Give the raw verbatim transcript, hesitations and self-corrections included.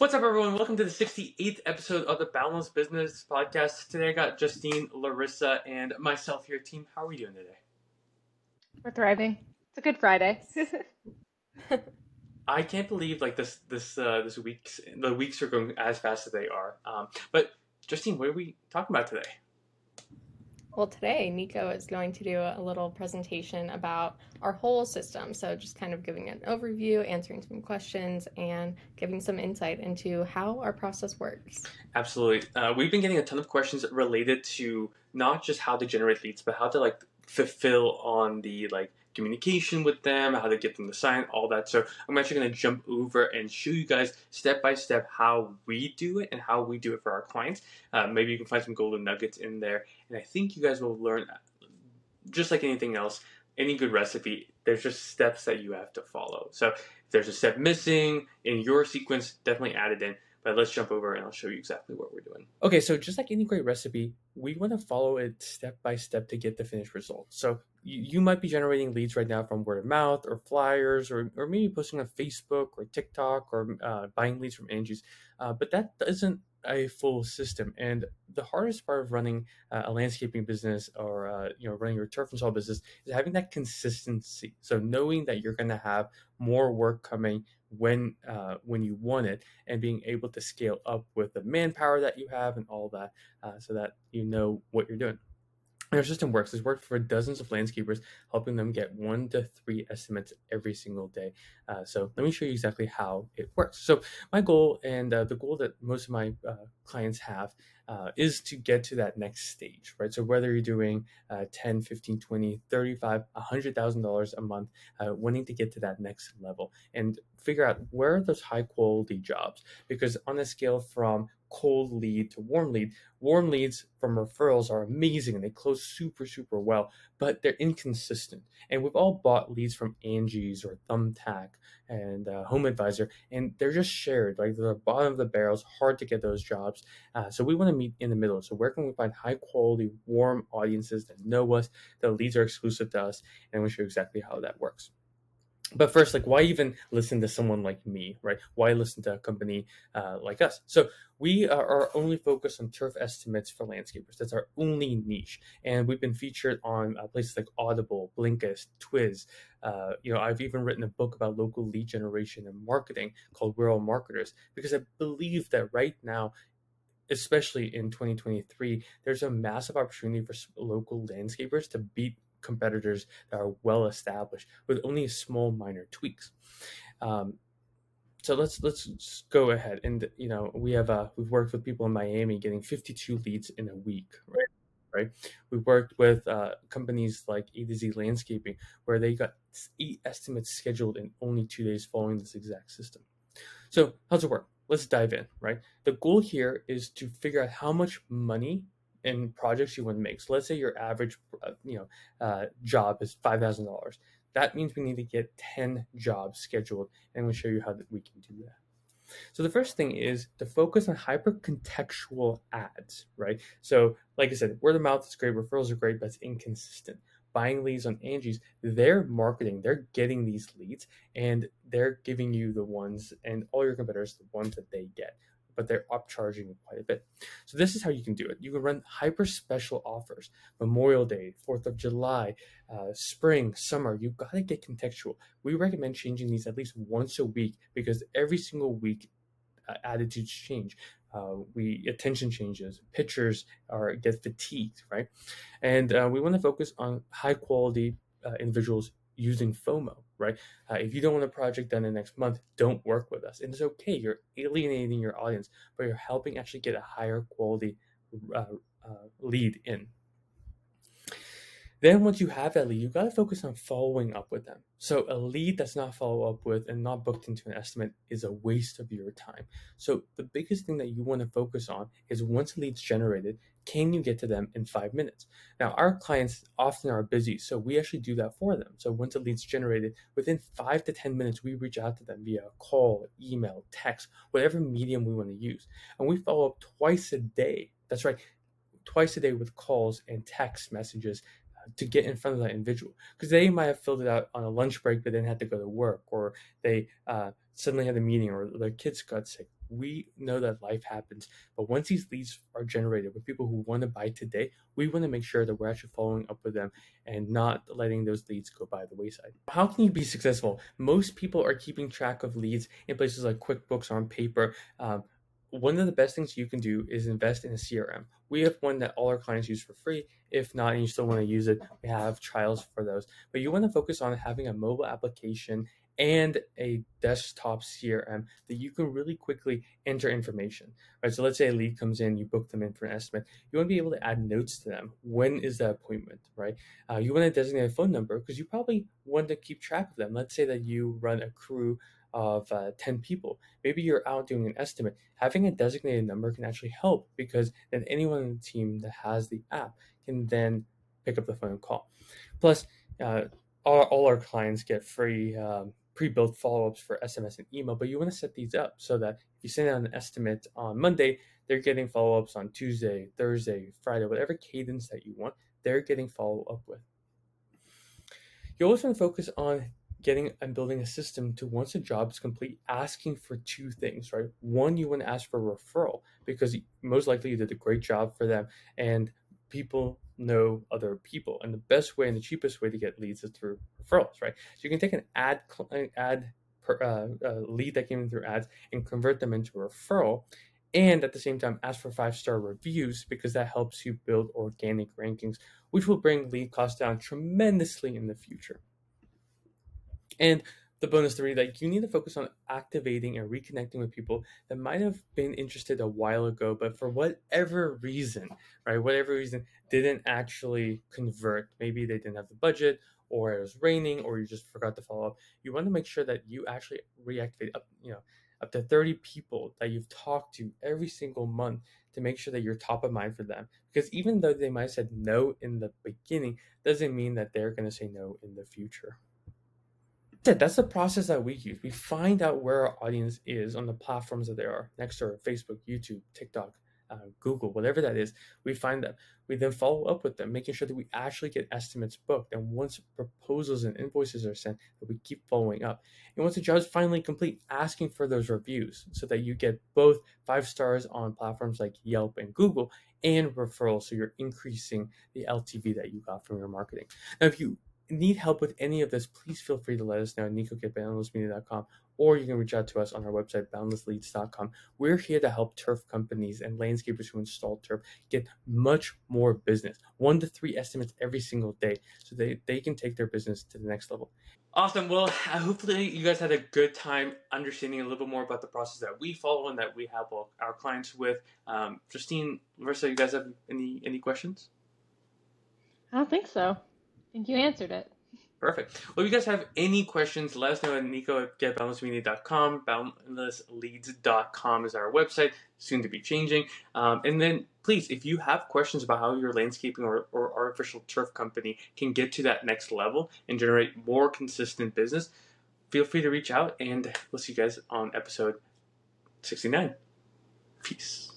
What's up, everyone? Welcome to the sixty-eighth episode of the Balanced Business podcast. Today, I got Justine, Larissa, and myself here. Team, how are we doing today? We're thriving. It's a good Friday. I can't believe like this this uh, this week's the weeks are going as fast as they are. Um, but Justine, what are we talking about today? Well, today Nico is going to do a little presentation about our whole system. So just kind of giving an overview, answering some questions, and giving some insight into how our process works. Absolutely. Uh, we've been getting a ton of questions related to not just how to generate leads, but how to like fulfill on the like communication with them, how to get them to sign, all that. So I'm actually going to jump over and show you guys step by step how we do it and how we do it for our clients. Uh, maybe you can find some golden nuggets in there. And I think you guys will learn, just like anything else, any good recipe, there's just steps that you have to follow. So if there's a step missing in your sequence, definitely add it in. But let's jump over and I'll show you exactly what we're doing. Okay, so just like any great recipe, we want to follow it step by step to get the finished result. So you, you might be generating leads right now from word of mouth or flyers or, or maybe posting on Facebook or TikTok or uh, buying leads from Angie's. Uh, but that isn't a full system. And the hardest part of running uh, a landscaping business or uh, you know running your turf install business is having that consistency. So knowing that you're going to have more work coming when uh, when you want it, and being able to scale up with the manpower that you have and all that, uh, so that you know what you're doing. And our system works. It's worked for dozens of landscapers, helping them get one to three estimates every single day. Uh, so let me show you exactly how it works. So my goal, and uh, the goal that most of my uh, clients have, uh, is to get to that next stage, right? So whether you're doing uh, ten, fifteen, twenty, thirty-five, one hundred thousand dollars a month, uh, wanting to get to that next level and figure out where are those high quality jobs, because on a scale from cold lead to warm lead, warm leads from referrals are amazing and they close super, super well, but they're inconsistent. And we've all bought leads from Angie's or Thumbtack and uh, Home Advisor, and they're just shared, like they're the bottom of the barrels, hard to get those jobs. Uh, so we want to meet in the middle. So where can we find high quality, warm audiences that know us, the leads are exclusive to us, and we'll show you exactly how that works. But first, like, why even listen to someone like me, right? Why listen to a company uh, like us? So we are only focused on turf estimates for landscapers. That's our only niche. And we've been featured on uh, places like Audible, Blinkist, Twiz. Uh, you know, I've even written a book about local lead generation and marketing called We're All Marketers, because I believe that right now, especially in twenty twenty-three, there's a massive opportunity for local landscapers to beat competitors that are well established with only small minor tweaks. Um, so let's let's go ahead, and you know we have uh, we've worked with people in Miami getting fifty-two leads in a week, right? Right. We worked with uh, companies like A to Z Landscaping, where they got eight estimates scheduled in only two days following this exact system. So how's it work? Let's dive in. Right. The goal here is to figure out how much money and projects you want to make. So let's say your average, you know, uh, job is five thousand dollars. That means we need to get ten jobs scheduled, and we'll show you how we can do that. So the first thing is to focus on hyper-contextual ads, right? So like I said, word of mouth is great, referrals are great, but it's inconsistent. Buying leads on Angie's, they're marketing, they're getting these leads, and they're giving you the ones, and all your competitors, the ones that they get, but they're upcharging quite a bit. So this is how you can do it. You can run hyper special offers, Memorial Day, fourth of July, uh, spring, summer. You've got to get contextual. We recommend changing these at least once a week, because every single week uh, attitudes change. Uh, we attention changes, pictures are get fatigued, right? And uh, we want to focus on high quality uh, individuals using FOMO, right? Uh, if you don't want a project done in the next month, don't work with us. And it's okay. You're alienating your audience, but you're helping actually get a higher quality uh, uh, lead in. Then once you have that lead, you've got to focus on following up with them. So a lead that's not followed up with and not booked into an estimate is a waste of your time. So the biggest thing that you want to focus on is, once a lead's generated, can you get to them in five minutes? Now, our clients often are busy, so we actually do that for them. So once a lead's generated, within five to ten minutes, we reach out to them via call, email, text, whatever medium we want to use. And we follow up twice a day. That's right, twice a day with calls and text messages, to get in front of that individual, because they might have filled it out on a lunch break, but then had to go to work, or they uh, suddenly had a meeting, or their kids got sick, we know that life happens. But once these leads are generated with people who want to buy today, we want to make sure that we're actually following up with them and not letting those leads go by the wayside. How can you be successful? Most people are keeping track of leads in places like QuickBooks or on paper. Um, one of the best things you can do is invest in a C R M. We have one that all our clients use for free. If not, and you still want to use it, we have trials for those. But you want to focus on having a mobile application and a desktop C R M that you can really quickly enter information, right? So let's say a lead comes in, you book them in for an estimate. You want to be able to add notes to them. When is that appointment, right? Uh, you want to designate a phone number because you probably want to keep track of them. Let's say that you run a crew of uh, ten people. Maybe you're out doing an estimate. Having a designated number can actually help because then anyone on the team that has the app can then pick up the phone and call. Plus, uh, all, all our clients get free um, pre-built follow-ups for S M S and email, but you want to set these up so that if you send out an estimate on Monday, they're getting follow-ups on Tuesday, Thursday, Friday, whatever cadence that you want, they're getting follow-up with. You always want to focus on getting and building a system to, once a job is complete, asking for two things, right? One, you want to ask for a referral because most likely you did a great job for them and people know other people, and the best way and the cheapest way to get leads is through referrals, right? So you can take an ad ad per, uh, uh, lead that came in through ads and convert them into a referral, and at the same time ask for five-star reviews because that helps you build organic rankings, which will bring lead costs down tremendously in the future. And the bonus three, like, you need to focus on activating and reconnecting with people that might have been interested a while ago, but for whatever reason, right, whatever reason, didn't actually convert. Maybe they didn't have the budget, or it was raining, or you just forgot to follow up. You want to make sure that you actually reactivate up, you know, up to thirty people that you've talked to every single month to make sure that you're top of mind for them. Because even though they might have said no in the beginning, doesn't mean that they're going to say no in the future. That's the process that we use. We find out where our audience is on the platforms that they are. Nextdoor, Facebook, YouTube, TikTok, uh, Google, whatever that is. We find them. We then follow up with them, making sure that we actually get estimates booked. And once proposals and invoices are sent, that we keep following up. And once the job is finally complete, asking for those reviews so that you get both five stars on platforms like Yelp and Google and referrals. So you're increasing the L T V that you got from your marketing. Now, if you need help with any of this, please feel free to let us know at Nico at boundless media dot com, or you can reach out to us on our website, boundless leads dot com. We're here to help turf companies and landscapers who install turf get much more business, one to three estimates every single day, so they, they can take their business to the next level. Awesome. Well, hopefully you guys had a good time understanding a little bit more about the process that we follow and that we help our clients with. Um, Justine, Larissa, you guys have any, any questions? I don't think so. I think you answered it. Perfect. Well, if you guys have any questions, let us know at Nico at get boundless media dot com. boundless leads dot com is our website, soon to be changing. Um, and then please, if you have questions about how your landscaping or, or artificial turf company can get to that next level and generate more consistent business, feel free to reach out, and we'll see you guys on episode sixty-nine. Peace.